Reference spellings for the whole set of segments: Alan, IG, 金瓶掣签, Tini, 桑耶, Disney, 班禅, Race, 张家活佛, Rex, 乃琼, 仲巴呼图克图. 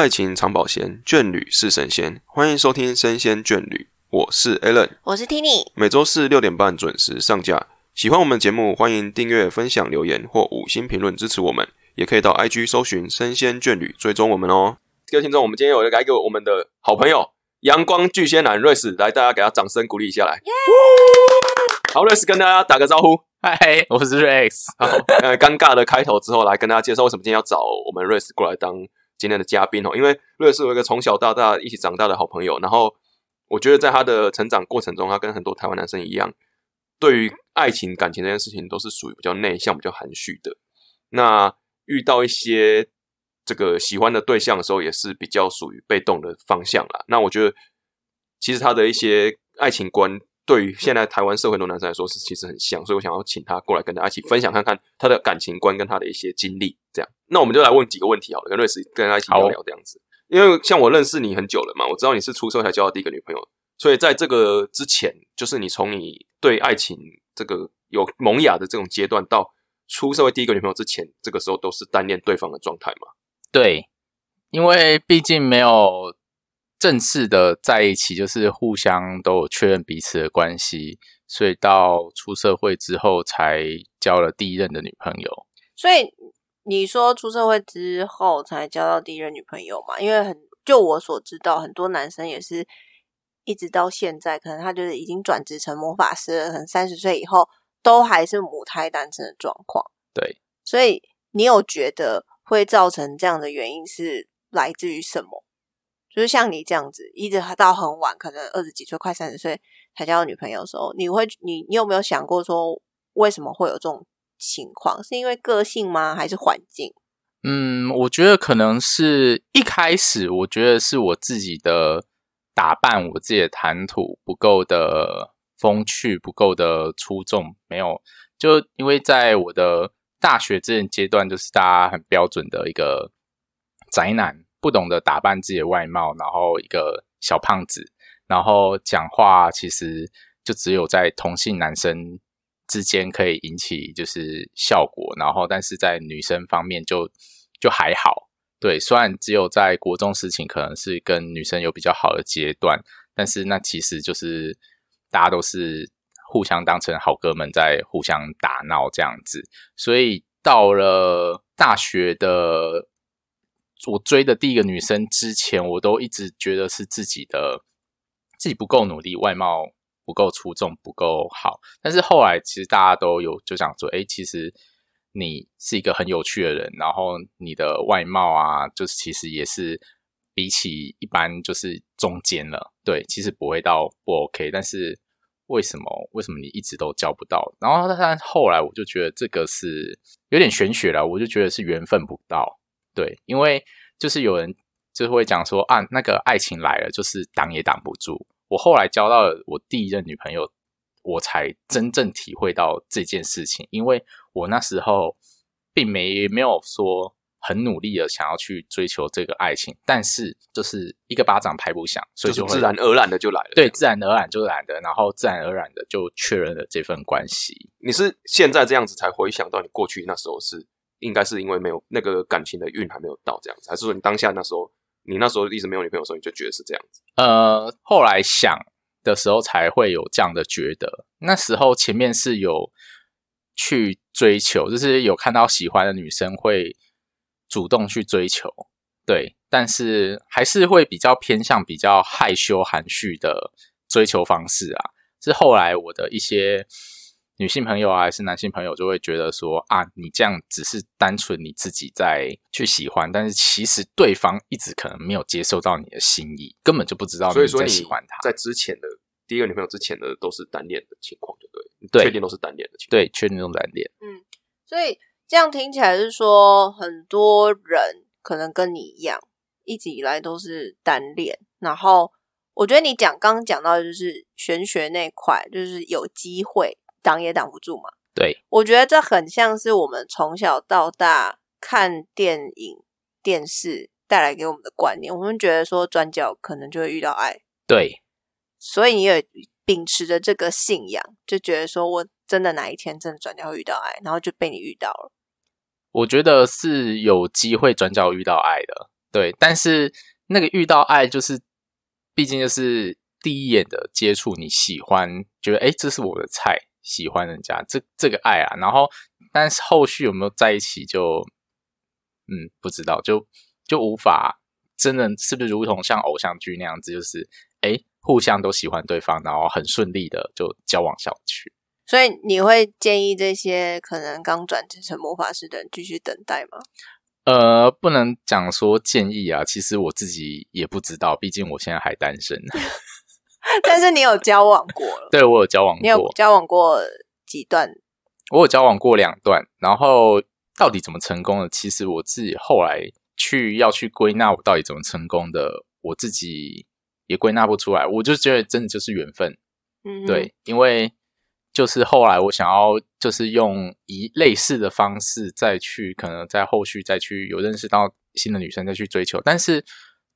爱情长保鲜，眷侣是神仙。欢迎收听生鲜眷侣，我是 Alan， 我是 Tini， 每周四6:30准时上架。喜欢我们节目，欢迎订阅、分享、留言或5星评论支持我们，也可以到 IG 搜寻生鲜眷侣追踪我们哦。各位听众，我们今天有来给我们的好朋友阳光巨蟹男 Race 来，大家给他掌声鼓励一下来。Yeah! 好 ，Race 跟大家打个招呼。嗨，我是 Rex。好，尴尬的开头之后，来跟大家介绍为什么今天要找我们 Race 过来当今天的嘉宾哦。因为 Race 有一个从小到大一起长大的好朋友，然后我觉得在他的成长过程中，他跟很多台湾男生一样，对于爱情感情这件事情都是属于比较内向、比较含蓄的。那遇到一些这个喜欢的对象的时候，也是比较属于被动的方向啦。那我觉得，其实他的一些爱情观，对于现在台湾社会的男生来说是其实很像，所以我想要请他过来跟大家一起分享看看他的感情观跟他的一些经历这样。那我们就来问几个问题好了，跟 Race 跟他一起聊聊这样子。因为像我认识你很久了嘛，我知道你是出社会才交到第一个女朋友，所以在这个之前，就是你从你对爱情这个有萌芽的这种阶段到出社会第一个女朋友之前，这个时候都是单恋对方的状态嘛？对，因为毕竟没有正式的在一起，就是互相都有确认彼此的关系，所以到出社会之后才交了第一任的女朋友。所以你说出社会之后才交到第一任女朋友嘛？因为就我所知道，很多男生也是一直到现在，可能他就是已经转职成魔法师了，可能30岁以后都还是母胎单身的状况。对，所以你有觉得会造成这样的原因是来自于什么？就是像你这样子一直到很晚，可能20几岁快30岁才交到女朋友的时候，你有没有想过说为什么会有这种情况？是因为个性吗？还是环境？我觉得可能是一开始我觉得是我自己的打扮，我自己的谈吐不够的风趣，不够的出众，没有，就因为在我的大学这段阶段，就是大家很标准的一个宅男，不懂得打扮自己的外貌，然后一个小胖子，然后讲话其实就只有在同性男生之间可以引起就是效果，然后但是在女生方面就还好。对，虽然只有在国中时期可能是跟女生有比较好的阶段，但是那其实就是大家都是互相当成好哥们在互相打闹这样子。所以到了大学的我追的第一个女生之前，我都一直觉得是自己不够努力，外貌不够出众，不够好。但是后来其实大家都有就想说，其实你是一个很有趣的人，然后你的外貌啊，就是其实也是比起一般就是中间了。对，其实不会到不 OK， 但是为什么你一直都交不到？然后但后来我就觉得这个是有点玄学了，我就觉得是缘分不到。对，因为就是有人就会讲说啊，那个爱情来了就是挡也挡不住。我后来交到了我第一任女朋友，我才真正体会到这件事情，因为我那时候并没有说很努力的想要去追求这个爱情，但是就是一个巴掌拍不响，所以就自然而然的就来了。对，自然而然就来了，然后自然而然的就确认了这份关系。你是现在这样子才回想到你过去那时候是？应该是因为没有那个感情的运还没有到这样子，还是说你当下那时候你那时候一直没有女朋友的时候你就觉得是这样子？后来想的时候才会有这样的觉得。那时候前面是有去追求，就是有看到喜欢的女生会主动去追求，对，但是还是会比较偏向比较害羞含蓄的追求方式啊。是后来我的一些女性朋友啊，还是男性朋友就会觉得说啊，你这样只是单纯你自己在去喜欢，但是其实对方一直可能没有接受到你的心意，根本就不知道你在喜欢他。所以说你在之前的第一个女朋友之前的都是单恋的情况，就对，确定都是单恋的情况，对，确定都是单恋。所以这样听起来是说，很多人可能跟你一样，一直以来都是单恋，然后我觉得你刚讲到的就是玄学那块，就是有机会。挡也挡不住嘛。对，我觉得这很像是我们从小到大看电影电视带来给我们的观念，我们觉得说转角可能就会遇到爱。对，所以你也秉持着这个信仰，就觉得说我真的哪一天真的转角会遇到爱，然后就被你遇到了。我觉得是有机会转角遇到爱的，对，但是那个遇到爱就是毕竟就是第一眼的接触，你喜欢觉得诶这是我的菜，喜欢人家这个爱啊，然后但是后续有没有在一起就不知道，就无法真的是不是如同像偶像剧那样子，就是诶互相都喜欢对方，然后很顺利的就交往下去。所以你会建议这些可能刚转职成魔法师的人继续等待吗？不能讲说建议啊，其实我自己也不知道，毕竟我现在还单身。但是你有交往过了？对，我有交往过。你有交往过几段？我有交往过2段，然后到底怎么成功的？其实我自己后来要去归纳我到底怎么成功的，我自己也归纳不出来。我就觉得真的就是缘分。对，因为就是后来我想要就是用类似的方式再去可能在后续再去有认识到新的女生再去追求，但是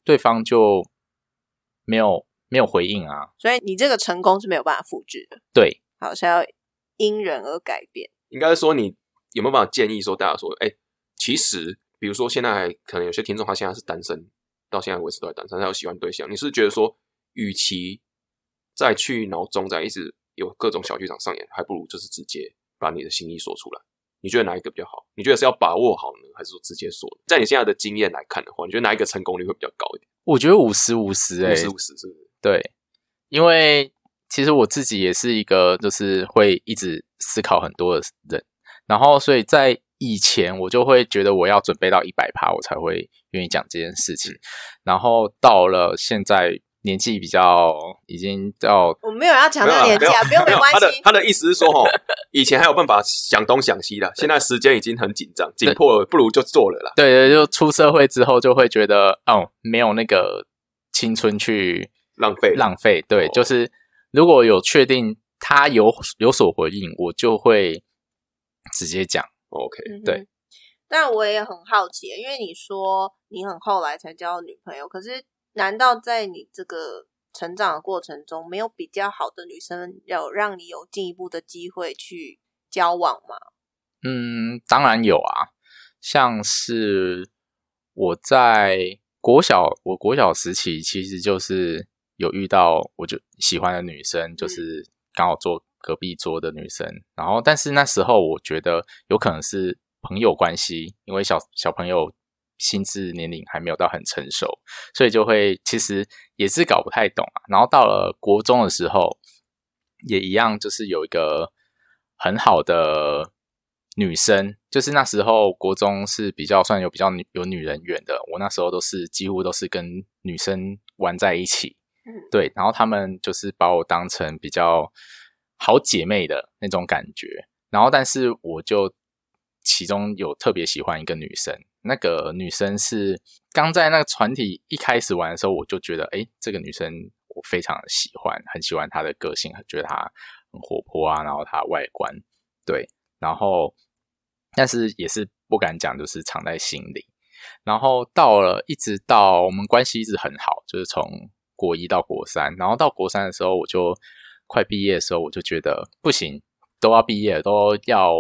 对方就没有回应啊。所以你这个成功是没有办法复制的。对，好像要因人而改变。应该说你有没有办法建议说大家说其实比如说现在还可能有些听众他现在是单身，到现在为止都还单身，他有喜欢对象，你是觉得说与其再去脑中再一直有各种小剧场上演，还不如就是直接把你的心意说出来。你觉得哪一个比较好？你觉得是要把握好呢，还是说直接说？在你现在的经验来看的话，你觉得哪一个成功率会比较高一点？我觉得50-5050-50是不是？对，因为其实我自己也是一个就是会一直思考很多的人，然后所以在以前我就会觉得我要准备到 100% 我才会愿意讲这件事情，然后到了现在年纪比较已经到，我没有要强调年纪啊，不用没关系。他的意思是说以前还有办法想东想西啦，现在时间已经很紧张紧迫了，不如就做了啦。对对，就出社会之后就会觉得没有那个青春去浪费。对，就是如果有确定他有所回应，我就会直接讲 OK。 对，那我也很好奇，因为你说你很后来才交女朋友，可是难道在你这个成长的过程中没有比较好的女生有让你有进一步的机会去交往吗？当然有啊，像是我国小时期其实就是有遇到我就喜欢的女生，就是刚好坐隔壁桌的女生，然后但是那时候我觉得有可能是朋友关系，因为小朋友心智年龄还没有到很成熟，所以就会其实也是搞不太懂啊。然后到了国中的时候也一样，就是有一个很好的女生，就是那时候国中是比较算有比较有女人缘的，我那时候都是几乎都是跟女生玩在一起。对，然后他们就是把我当成比较好姐妹的那种感觉，然后但是我就其中有特别喜欢一个女生，那个女生是刚在那个团体一开始玩的时候，我就觉得这个女生我非常喜欢，很喜欢她的个性，觉得她很活泼啊，然后她外观，对，然后但是也是不敢讲，就是藏在心里。然后一直到我们关系一直很好，就是从国一到国三，然后到国三的时候，我就快毕业的时候，我就觉得不行，都要毕业了，都要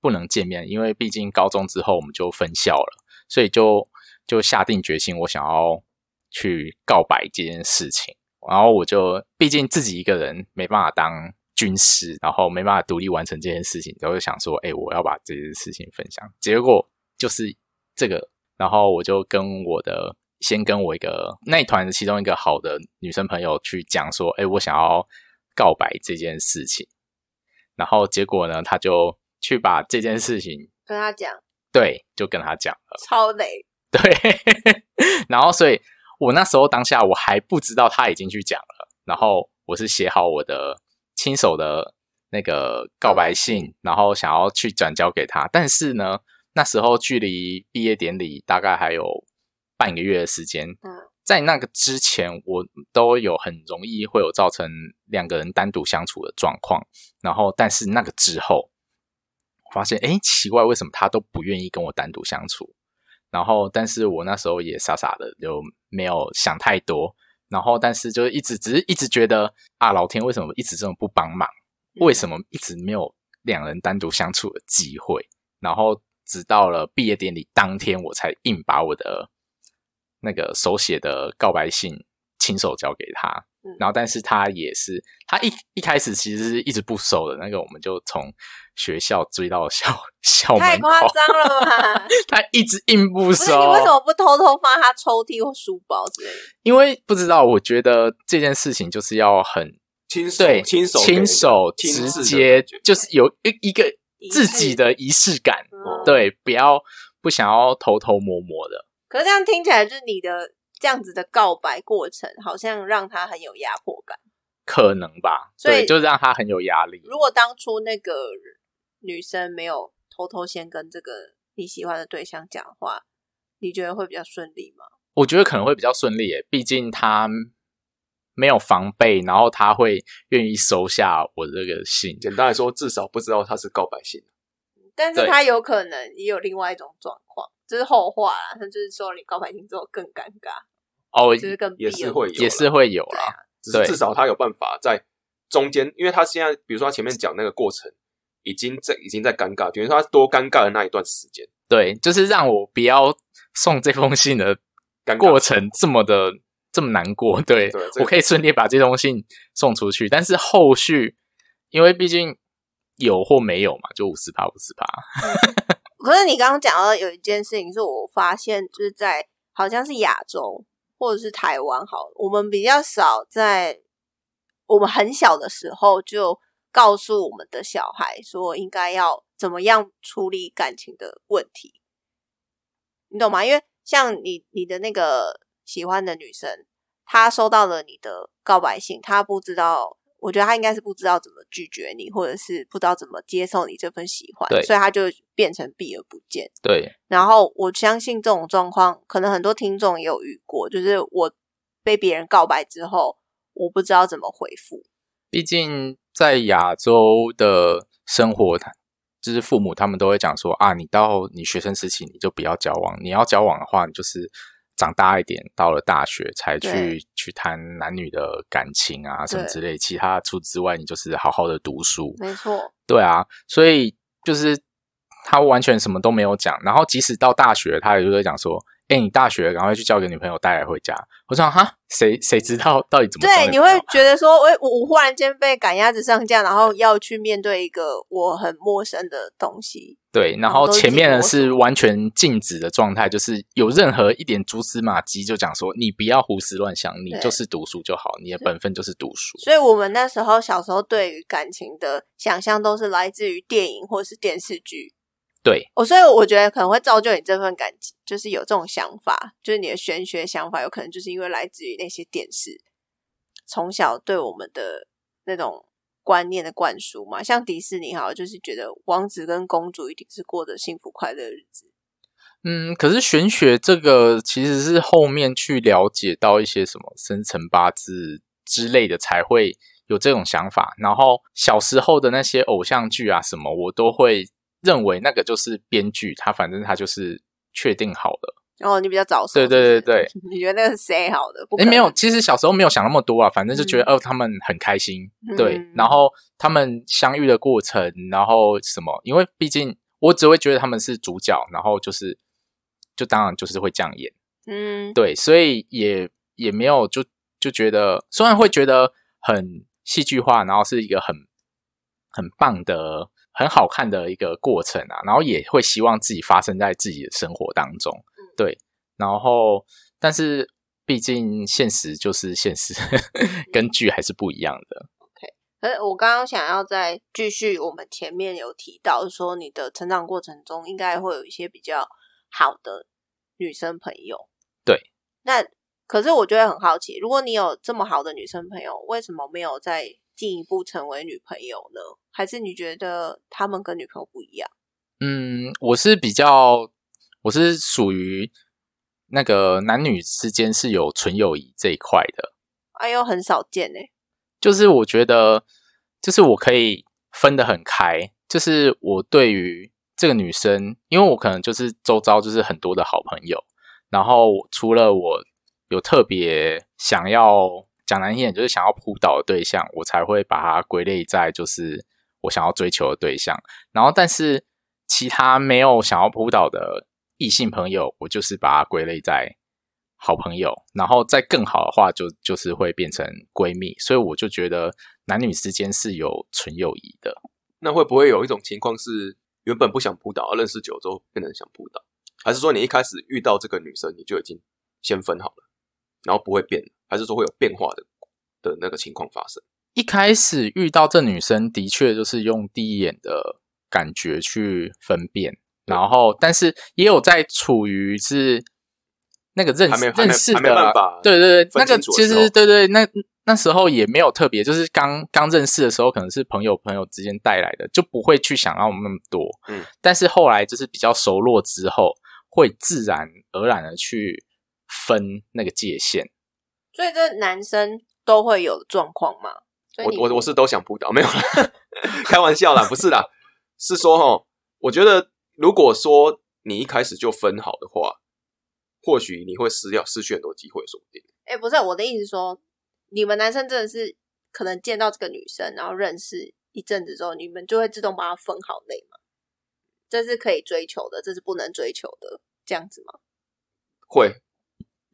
不能见面，因为毕竟高中之后我们就分校了，所以就下定决心，我想要去告白这件事情。然后我就毕竟自己一个人没办法当军师，然后没办法独立完成这件事情，然后就想说我要把这件事情分享。结果就是这个，然后我就先跟我一个那一团的其中一个好的女生朋友去讲说我想要告白这件事情。然后结果呢，她就去把这件事情跟她讲。对，就跟他讲了，超雷。对，然后所以我那时候当下我还不知道他已经去讲了，然后我是写好我的亲手的那个告白信，然后想要去转交给他。但是呢，那时候距离毕业典礼大概还有半个月的时间，在那个之前我都有很容易会有造成两个人单独相处的状况，然后但是那个之后我发现奇怪，为什么他都不愿意跟我单独相处。然后但是我那时候也傻傻的就没有想太多，然后但是就只是一直觉得啊，老天为什么一直这么不帮忙，为什么一直没有两人单独相处的机会。然后直到了毕业典礼当天，我才硬把我的那个手写的告白信亲手交给他，然后但是他也是他一开始其实是一直不收的，那个我们就从学校追到校门口，太夸张了吧他一直硬不收。不是，你为什么不偷偷放他抽屉或书包之类的？因为不知道，我觉得这件事情就是要很亲手直接，就是有一个自己的仪式感，对，不想要偷偷摸摸的。可是这样听起来就是你的这样子的告白过程好像让他很有压迫感，可能吧，所以对，就让他很有压力。如果当初那个女生没有偷偷先跟这个你喜欢的对象讲话，你觉得会比较顺利吗？我觉得可能会比较顺利耶，毕竟他没有防备，然后他会愿意收下我这个信。简单来说，至少不知道他是告白信，但是他有可能也有另外一种状况，就是后话啦，他就是说你告白信之后更尴尬哦，就是更也是会有啦，对啊，至少他有办法在中间，因为他现在比如说他前面讲那个过程已经在尴尬，比如说他多尴尬的那一段时间，对，就是让我不要送这封信的过程这么难过，对，我可以顺利把这封信送出去，但是后续因为毕竟有或没有嘛，就 50% 50%。可是你刚刚讲到有一件事情是我发现，就是在好像是亚洲或者是台湾好了，我们比较少在我们很小的时候就告诉我们的小孩说应该要怎么样处理感情的问题，你懂吗？因为像你的那个喜欢的女生，她收到了你的告白信，她不知道，我觉得他应该是不知道怎么拒绝你，或者是不知道怎么接受你这份喜欢，所以他就变成避而不见。对，然后我相信这种状况可能很多听众也有遇过，就是我被别人告白之后我不知道怎么回复。毕竟在亚洲的生活，就是父母他们都会讲说啊，你到你学生时期你就不要交往，你要交往的话你就是长大一点，到了大学才去谈男女的感情啊什么之类，其他除此之外你就是好好的读书，没错，对啊，所以就是他完全什么都没有讲，然后即使到大学他也就会讲说你大学赶快去交给女朋友带来回家，我说哈，谁知道到底怎么说？对，你会觉得说我忽然间被赶鸭子上架，然后要去面对一个我很陌生的东西，对，然后前面的是完全静止的状态，就是有任何一点蛛丝马迹就讲说你不要胡思乱想，你就是读书就好，你的本分就是读书。所以我们那时候小时候对于感情的想象都是来自于电影或是电视剧，对，所以我觉得可能会造就你这份感情，就是有这种想法，就是你的玄学想法有可能就是因为来自于那些电视从小对我们的那种观念的灌输嘛。像迪士尼好，就是觉得王子跟公主一定是过着幸福快乐的日子。可是玄学这个其实是后面去了解到一些什么生辰八字之类的才会有这种想法，然后小时候的那些偶像剧啊什么，我都会认为那个就是编剧，他反正他就是确定好了。你比较早熟，对，你觉得那个是谁好的？没有，其实小时候没有想那么多啊，反正就觉得他们很开心，对，然后他们相遇的过程，然后什么，因为毕竟我只会觉得他们是主角，然后就当然就是会这样演，对，所以也没有就觉得，虽然会觉得很戏剧化，然后是一个很棒的。很好看的一个过程啊，然后也会希望自己发生在自己的生活当中，对，然后但是毕竟现实就是现实跟剧还是不一样的。 OK， 可是我刚刚想要再继续，我们前面有提到说你的成长过程中应该会有一些比较好的女生朋友，对，那可是我就会很好奇，如果你有这么好的女生朋友，为什么没有在进一步成为女朋友呢？还是你觉得他们跟女朋友不一样？我是属于那个男女之间是有纯友谊这一块的。哎呦，很少见欸。就是我觉得，就是我可以分得很开，就是我对于这个女生，因为我可能就是周遭就是很多的好朋友，然后除了我有特别想要。讲难听点，就是想要扑倒的对象，我才会把它归类在就是我想要追求的对象。然后，但是其他没有想要扑倒的异性朋友，我就是把它归类在好朋友，然后再更好的话就是会变成闺蜜，所以我就觉得男女之间是有纯友谊的。那会不会有一种情况是原本不想扑倒，认识久之后变成想扑倒？还是说你一开始遇到这个女生你就已经先分好了，然后不会变？还是说会有变化的那个情况发生？一开始遇到这女生的确就是用第一眼的感觉去分辨，然后但是也有在处于是那个认识的，对对对，那个其实对对，那时候也没有特别，就是刚认识的时候，可能是朋友之间带来的，就不会去想要那么多。嗯，但是后来就是比较熟络之后，会自然而然的去分那个界限。所以这男生都会有状况吗？我是都想扑倒，没有啦，开玩笑啦，不是啦，是说齁，我觉得如果说你一开始就分好的话，或许你会失去很多机会，说不定。不是我的意思说。你们男生真的是可能见到这个女生然后认识一阵子之后你们就会自动把她分好类吗？这是可以追求的，这是不能追求的，这样子吗？会，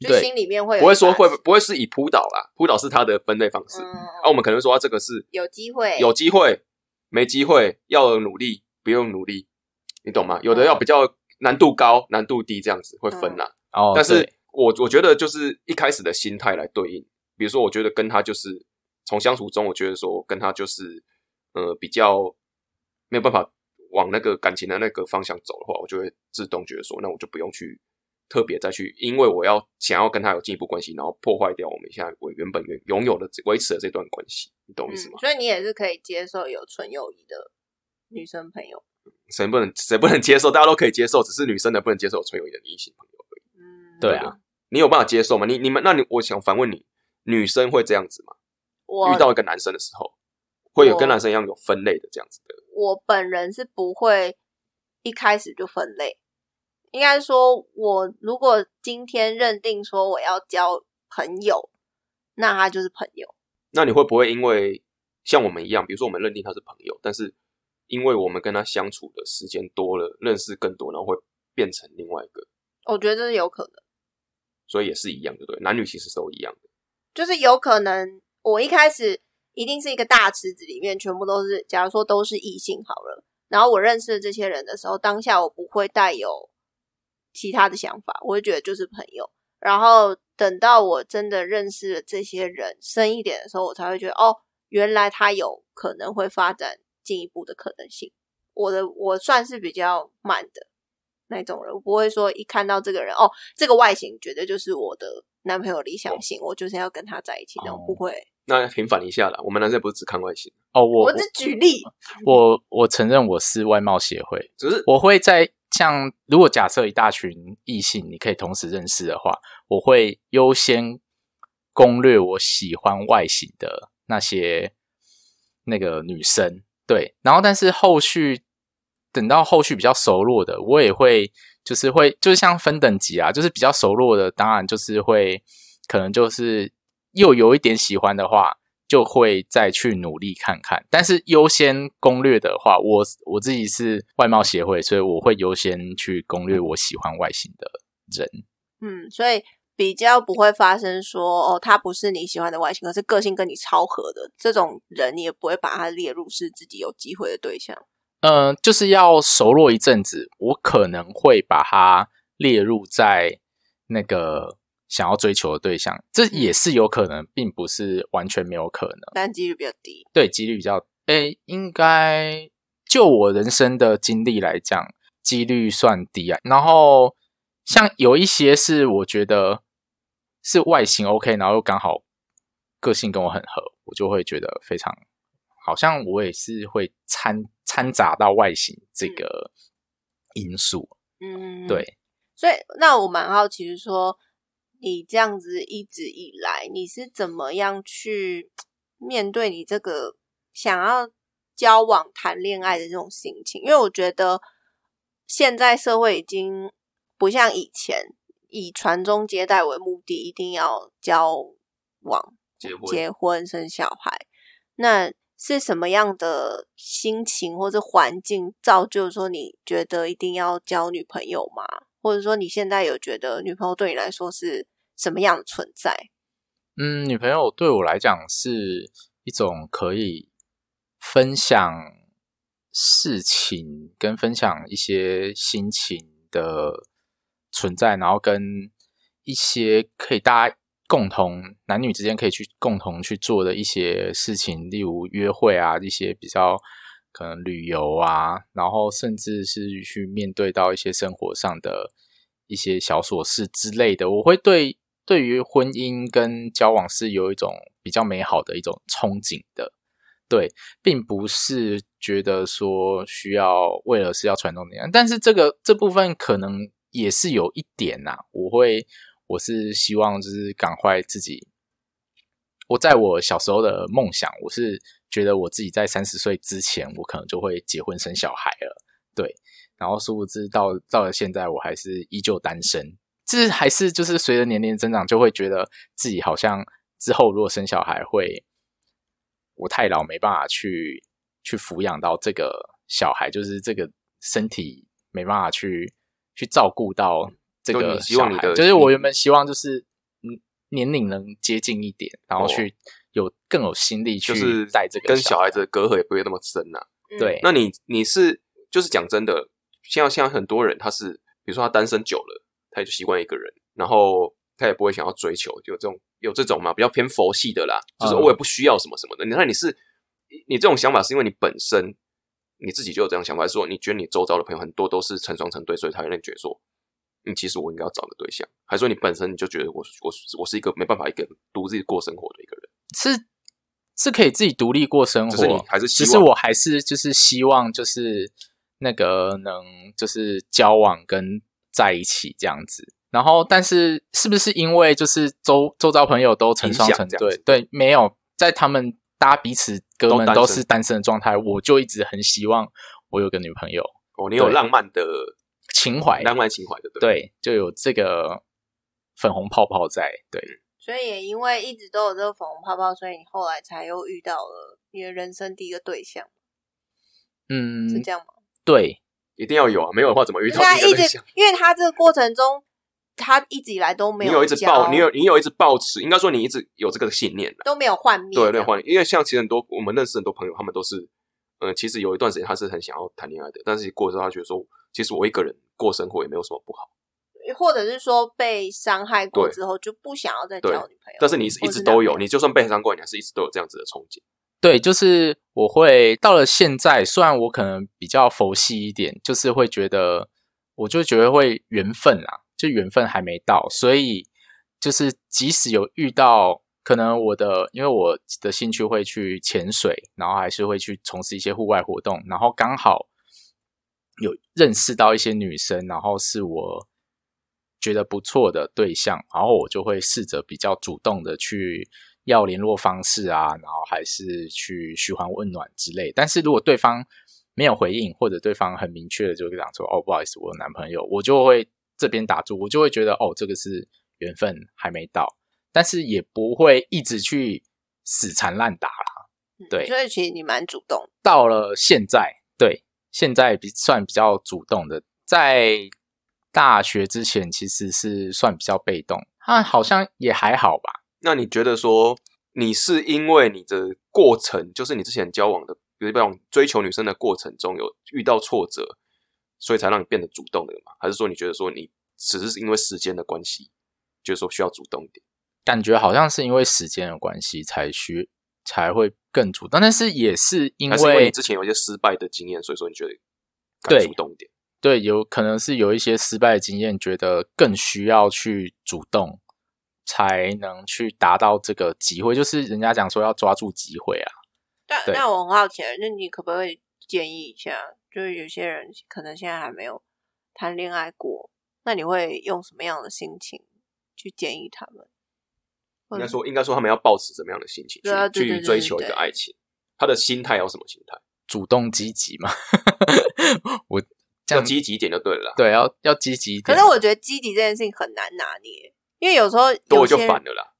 就心里面会有，不会说会不会是以扑倒啦，扑倒是她的分类方式。我们可能说她这个是有机会没机会，要努力不用努力，你懂吗？有的要比较难度高难度低，这样子会分啦。但是我觉得就是一开始的心态来对应。比如说我觉得跟他就是从相处中我觉得说跟他就是比较没有办法往那个感情的那个方向走的话，我就会自动觉得说那我就不用去特别再去因为我要想要跟他有进一步关系然后破坏掉我们现在我原本拥有的维持的这段关系，你懂意思吗？所以你也是可以接受有纯友谊的女生朋友。谁不能接受？大家都可以接受，只是女生能不能接受纯友谊的异性朋友而已。对啊，你有办法接受吗？你们那我想反问你，女生会这样子吗？遇到一个男生的时候会有跟男生一样有分类的这样子的？我本人是不会一开始就分类，应该说我如果今天认定说我要交朋友，那他就是朋友。那你会不会因为像我们一样，比如说我们认定他是朋友，但是因为我们跟他相处的时间多了，认识更多，然后会变成另外一个？我觉得这是有可能。所以也是一样的，对，男女其实都一样的，就是有可能我一开始一定是一个大池子里面全部都是，假如说都是异性好了，然后我认识这些人的时候，当下我不会带有其他的想法，我会觉得就是朋友，然后等到我真的认识了这些人深一点的时候，我才会觉得哦，原来他有可能会发展进一步的可能性。我算是比较慢的那种人，我不会说一看到这个人哦，这个外形绝对就是我的男朋友理想型，我就是要跟他在一起，那我不会。那平反一下啦，我们男生不是只看外形哦。我只举例，我承认我是外貌协会，只是我会在像如果假设一大群异性你可以同时认识的话，我会优先攻略我喜欢外形的那些那个女生，对，然后但是等到后续比较熟络的，我也会。就是像分等级啊，就是比较熟络的，当然就是会可能就是又有一点喜欢的话，就会再去努力看看。但是优先攻略的话，我自己是外貌协会，所以我会优先去攻略我喜欢外形的人。所以比较不会发生说哦，他不是你喜欢的外形，可是个性跟你超合的这种人，你也不会把他列入是自己有机会的对象。就是要熟络一阵子，我可能会把它列入在那个想要追求的对象，这也是有可能，并不是完全没有可能，但几率比较低。对，几率比较，应该就我人生的经历来讲，几率算低啊。然后像有一些是我觉得是外形 OK， 然后又刚好个性跟我很合，我就会觉得非常。好像我也是会掺杂到外形这个因素。对。所以那我蛮好奇是说，你这样子一直以来你是怎么样去面对你这个想要交往谈恋爱的这种心情？因为我觉得现在社会已经不像以前以传宗接代为目的，一定要交往结婚生小孩。那是什么样的心情或者环境造就说你觉得一定要交女朋友吗？或者说你现在有觉得女朋友对你来说是什么样的存在？女朋友对我来讲是一种可以分享事情跟分享一些心情的存在，然后跟一些可以大家共同男女之间可以去共同去做的一些事情，例如约会啊，一些比较可能旅游啊，然后甚至是去面对到一些生活上的一些小琐事之类的。我会对于婚姻跟交往是有一种比较美好的一种憧憬的，对，并不是觉得说需要为了是要传宗接代，但是这部分可能也是有一点啊，我是希望就是赶快自己，我在我小时候的梦想，我是觉得我自己在30岁之前我可能就会结婚生小孩了，对，然后殊不知到了现在我还是依旧单身。这还是就是随着年龄增长就会觉得自己好像之后如果生小孩会我太老没办法去抚养到这个小孩，就是这个身体没办法去照顾到这个小孩，就是我原本希望就是年龄能接近一点，然后去更有心力去带这个小孩，就是跟小孩子的隔阂也不会那么深啊。对，那你是就是讲真的，像很多人他是比如说他单身久了他也就习惯一个人，然后他也不会想要追求，有这种嘛，比较偏佛系的啦，就是我也不需要什么什么的。那你这种想法是因为你本身你自己就有这样想法，还是说你觉得你周遭的朋友很多都是成双成对，所以他有点觉得说其实我应该要找个对象，还是说你本身你就觉得我是一个没办法一个独自过生活的一个人？是可以自己独立过生活，只是我还是就是希望就是那个能就是交往跟在一起这样子。然后但是是不是因为就是周遭朋友都成双成对，对，没有，在他们大家彼此哥们都是单身的状态，我就一直很希望我有个女朋友。哦，你有浪漫的情怀，浪漫情怀的，对，就有这个粉红泡泡在，对。所以也因为一直都有这个粉红泡泡，所以你后来才又遇到了你的人生第一个对象。是这样吗？对，一定要有啊，没有的话怎么遇到第一个对象？因为他这个过程中，他一直以来都没有，你有一直抱持，应该说你一直有这个信念都没有幻灭，对，没有幻灭。因为像其实很多我们认识很多朋友，他们都是其实有一段时间他是很想要谈恋爱的，但是过之后他觉得说，其实我一个人过生活也没有什么不好，或者是说被伤害过之后就不想要再交女朋友。但是你一直都有，你就算被伤过，你还是一直都有这样子的憧憬。对，就是我会到了现在，虽然我可能比较佛系一点，就是会觉得，我就觉得会缘分啦，就缘分还没到，所以就是即使有遇到，可能因为我的兴趣会去潜水，然后还是会去从事一些户外活动，然后刚好有认识到一些女生，然后是我觉得不错的对象，然后我就会试着比较主动的去要联络方式啊，然后还是去嘘寒问暖之类。但是如果对方没有回应，或者对方很明确的就讲说，哦，不好意思，我有男朋友，我就会这边打住，我就会觉得，哦，这个是缘分还没到，但是也不会一直去死缠烂打啦。对，所以其实你蛮主动。到了现在，对，现在算比较主动的，在大学之前其实是算比较被动，那好像也还好吧。那你觉得说你是因为你的过程，就是你之前交往的比如说追求女生的过程中有遇到挫折，所以才让你变得主动的吗？还是说你觉得说你只是因为时间的关系就是说需要主动一点？感觉好像是因为时间的关系才会更主动，但是也是因为，还是因为你之前有一些失败的经验，所以说你觉得该主动一点？对，有可能是有一些失败的经验，觉得更需要去主动才能去达到这个机会，就是人家讲说要抓住机会啊。但我很好奇，那你可不可以建议一下，就是有些人可能现在还没有谈恋爱过，那你会用什么样的心情去建议他们？应该说他们要抱持什么样的心情去追求一个爱情？他的心态有什么心态？主动积极嘛。我要积极一点就对了啦，对，要积极一点。可是我觉得积极这件事情很难拿捏，因为有时候有些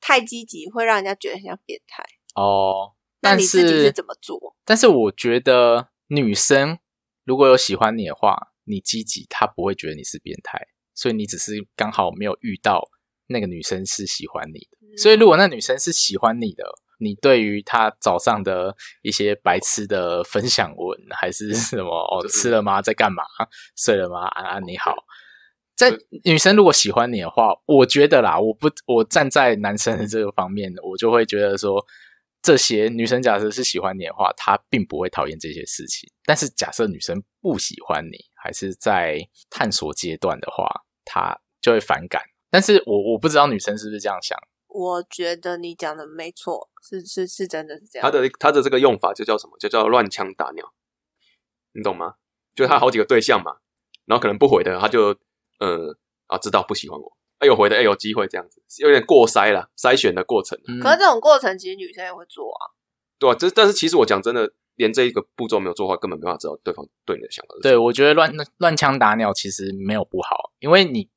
太积极会让人家觉得很像变态哦。那你自己是怎么做？但是我觉得女生如果有喜欢你的话，你积极她不会觉得你是变态，所以你只是刚好没有遇到那个女生是喜欢你的，所以如果那女生是喜欢你的，你对于她早上的一些白痴的分享文还是什么哦，吃了吗，在干嘛，睡了吗，安安你好，在女生如果喜欢你的话，我觉得啦，我站在男生的这个方面，我就会觉得说，这些女生假设是喜欢你的话，她并不会讨厌这些事情。但是假设女生不喜欢你，还是在探索阶段的话，她就会反感。但是我不知道女生是不是这样想。我觉得你讲的没错，是真的是这样。她的这个用法就叫什么？就叫乱枪打鸟，你懂吗？就她好几个对象嘛，然后可能不回的，她就。知道不喜欢我，有回的，有机会这样子，有点过筛啦，筛选的过程。可是这种过程其实女生也会做啊。对啊，但是其实我讲真的，连这一个步骤没有做的话，根本没办法知道对方对你的想法。对，我觉得乱枪打鸟其实没有不好，因为你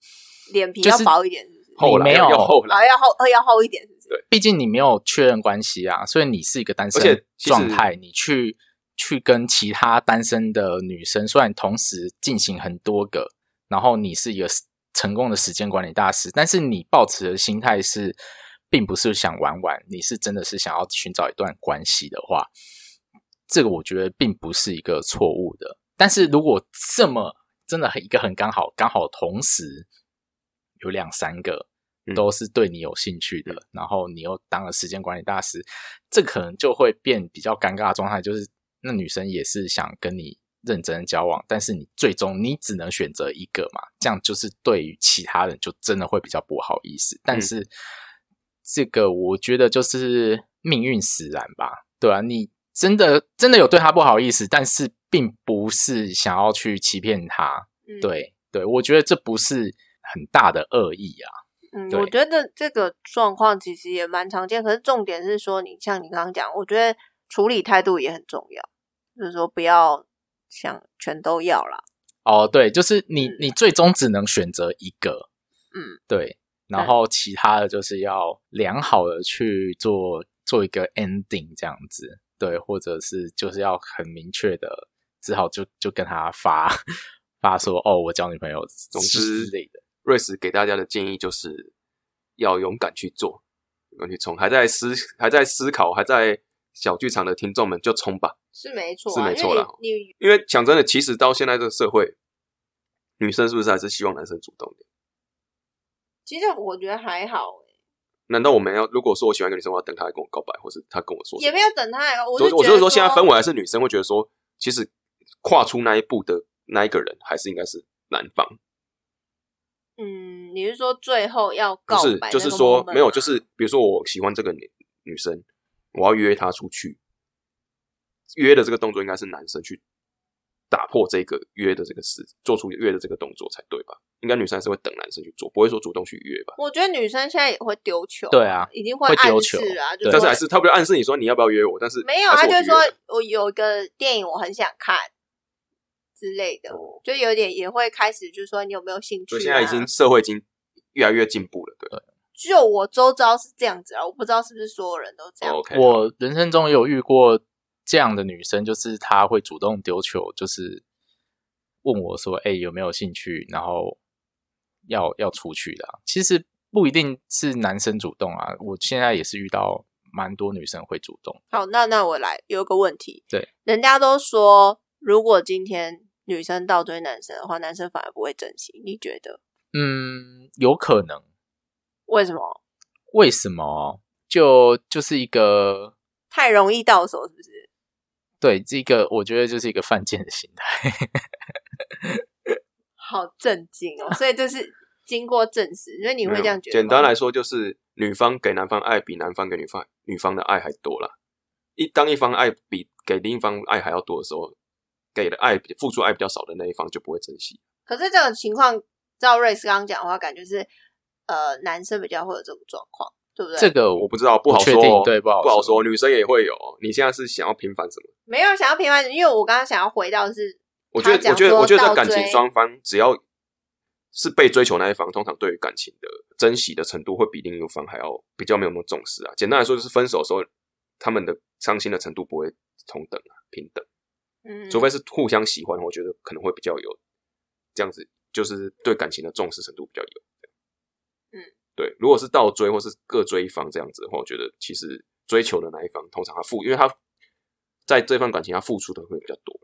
脸皮要薄一点，是不是？你没有厚啦，要厚一点，是不是？对，毕竟你没有确认关系啊，所以你是一个单身状态，你去跟其他单身的女生，虽然同时进行很多个。然后你是一个成功的时间管理大师，但是你抱持的心态是并不是想玩玩，你是真的是想要寻找一段关系的话，这个我觉得并不是一个错误的。但是如果这么真的一个很刚好同时有两三个都是对你有兴趣的，然后你又当了时间管理大师，这可能就会变比较尴尬的状态，就是那女生也是想跟你认真交往，但是你最终你只能选择一个嘛，这样就是对于其他人就真的会比较不好意思。但是这个我觉得就是命运使然吧，对啊，你真的有对他不好意思，但是并不是想要去欺骗他，对，我觉得这不是很大的恶意啊。我觉得这个状况其实也蛮常见，可是重点是说，你像你刚刚讲，我觉得处理态度也很重要，就是说不要想全都要啦。哦，对，就是你最终只能选择一个，对，然后其他的就是要良好的去做一个 ending 这样子，对，或者是就是要很明确的，只好就跟他发说，哦，我交女朋友，总之之类的。瑞斯给大家的建议就是要勇敢去做，勇敢去冲，还在思考，还在小剧场的听众们就冲吧。是没错啊，是没错啦，因为讲真的，其实到现在这个社会，女生是不是还是希望男生主动点？其实我觉得还好欸。难道我们要，如果说我喜欢一个女生，我要等她来跟我告白，或是她跟我说什么？也没有等她来告白，我就说现在氛围还是女生会觉得说，其实跨出那一步的那一个人还是应该是男方。你是说最后要告白？就是说没有，就是比如说我喜欢这个女生，我要约她出去。约的这个动作应该是男生去打破这个约的这个事，做出约的这个动作才对吧？应该女生还是会等男生去做，不会说主动去约吧？我觉得女生现在也会丢球，对啊，一定会暗示啊，就但是还是他不就暗示你说你要不要约我？但是没有，他就说我有一个电影我很想看之类的，就有点也会开始就是说你有没有兴趣啊？所以现在社会已经越来越进步了，对。就我周遭是这样子啊，我不知道是不是所有人都这样。Okay, 我人生中有遇过。这样的女生就是她会主动丢球，就是问我说：“欸，有没有兴趣？”然后要出去的啊。其实不一定是男生主动啊，我现在也是遇到蛮多女生会主动。好，那我来有个问题，对，人家都说如果今天女生倒追男生的话，男生反而不会珍惜，你觉得？有可能。为什么？为什么？就是一个太容易到手，是不是？对，这个我觉得就是一个犯贱的心态。好震惊哦，所以这是经过证实，所以你会这样觉得。简单来说就是女方给男方爱比男方给女方的爱还多啦。当一方爱比给另一方爱还要多的时候，给的爱付出爱比较少的那一方就不会珍惜。可是这种情况照Race刚刚讲的话，感觉是男生比较会有这种状况。对不对？这个我不知道，不好说，对，不好说。女生也会有。你现在是想要平反什么？没有想要平反，因为我刚刚想要回到是，我觉得在感情双方，只要是被追求那一方，通常对于感情的珍惜的程度，会比另一方还要比较没有那么重视啊。简单来说，就是分手的时候，他们的伤心的程度不会同等啊，平等。除非是互相喜欢，我觉得可能会比较有这样子，就是对感情的重视程度比较有。对，如果是倒追或是各追一方这样子的话，我觉得其实追求的那一方通常他付，因为他在这份感情他付出的会比较多，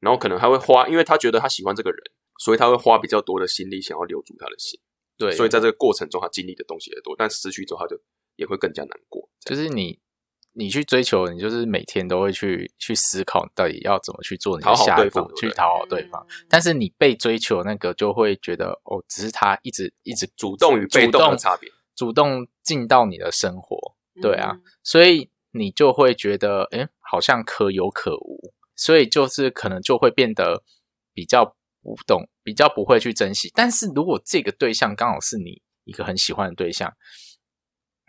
然后可能他会花，因为他觉得他喜欢这个人，所以他会花比较多的心力想要留住他的心。对，所以在这个过程中他经历的东西也多，但失去之后他就也会更加难过。就是你去追求，你就是每天都会去思考到底要怎么去做你的下一步，去讨好对方。但是你被追求那个就会觉得哦，只是他一直主动与被动的差别，主动进到你的生活，对啊，所以你就会觉得好像可有可无，所以就是可能就会变得比较不懂，比较不会去珍惜。但是如果这个对象刚好是你一个很喜欢的对象，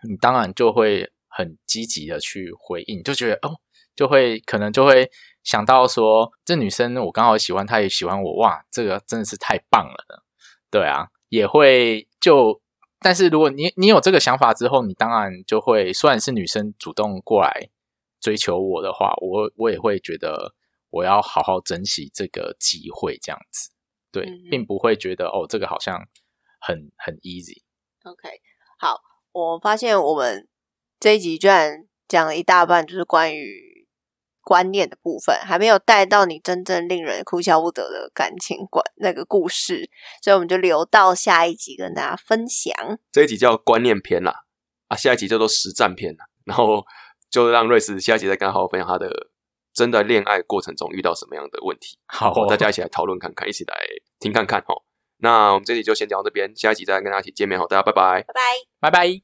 你当然就会很积极的去回应，就觉得哦，就会可能就会想到说，这女生我刚好喜欢，她也喜欢我，哇，这个真的是太棒了呢。对啊，也会就，但是如果你有这个想法之后，你当然就会，虽然是女生主动过来追求我的话，我也会觉得我要好好珍惜这个机会，这样子，对，并不会觉得哦，这个好像很 easy。OK， 好，我发现我们这一集居然讲了一大半，就是关于观念的部分，还没有带到你真正令人哭笑不得的感情观那个故事，所以我们就留到下一集跟大家分享。这一集叫观念篇啦，下一集叫做实战篇啦，然后就让瑞斯下一集再跟他好好分享他的真的恋爱过程中遇到什么样的问题。好大家一起来讨论看看，一起来听看看。那我们这集就先讲到这边，下一集再跟大家一起见面。大家拜拜，拜拜，拜拜。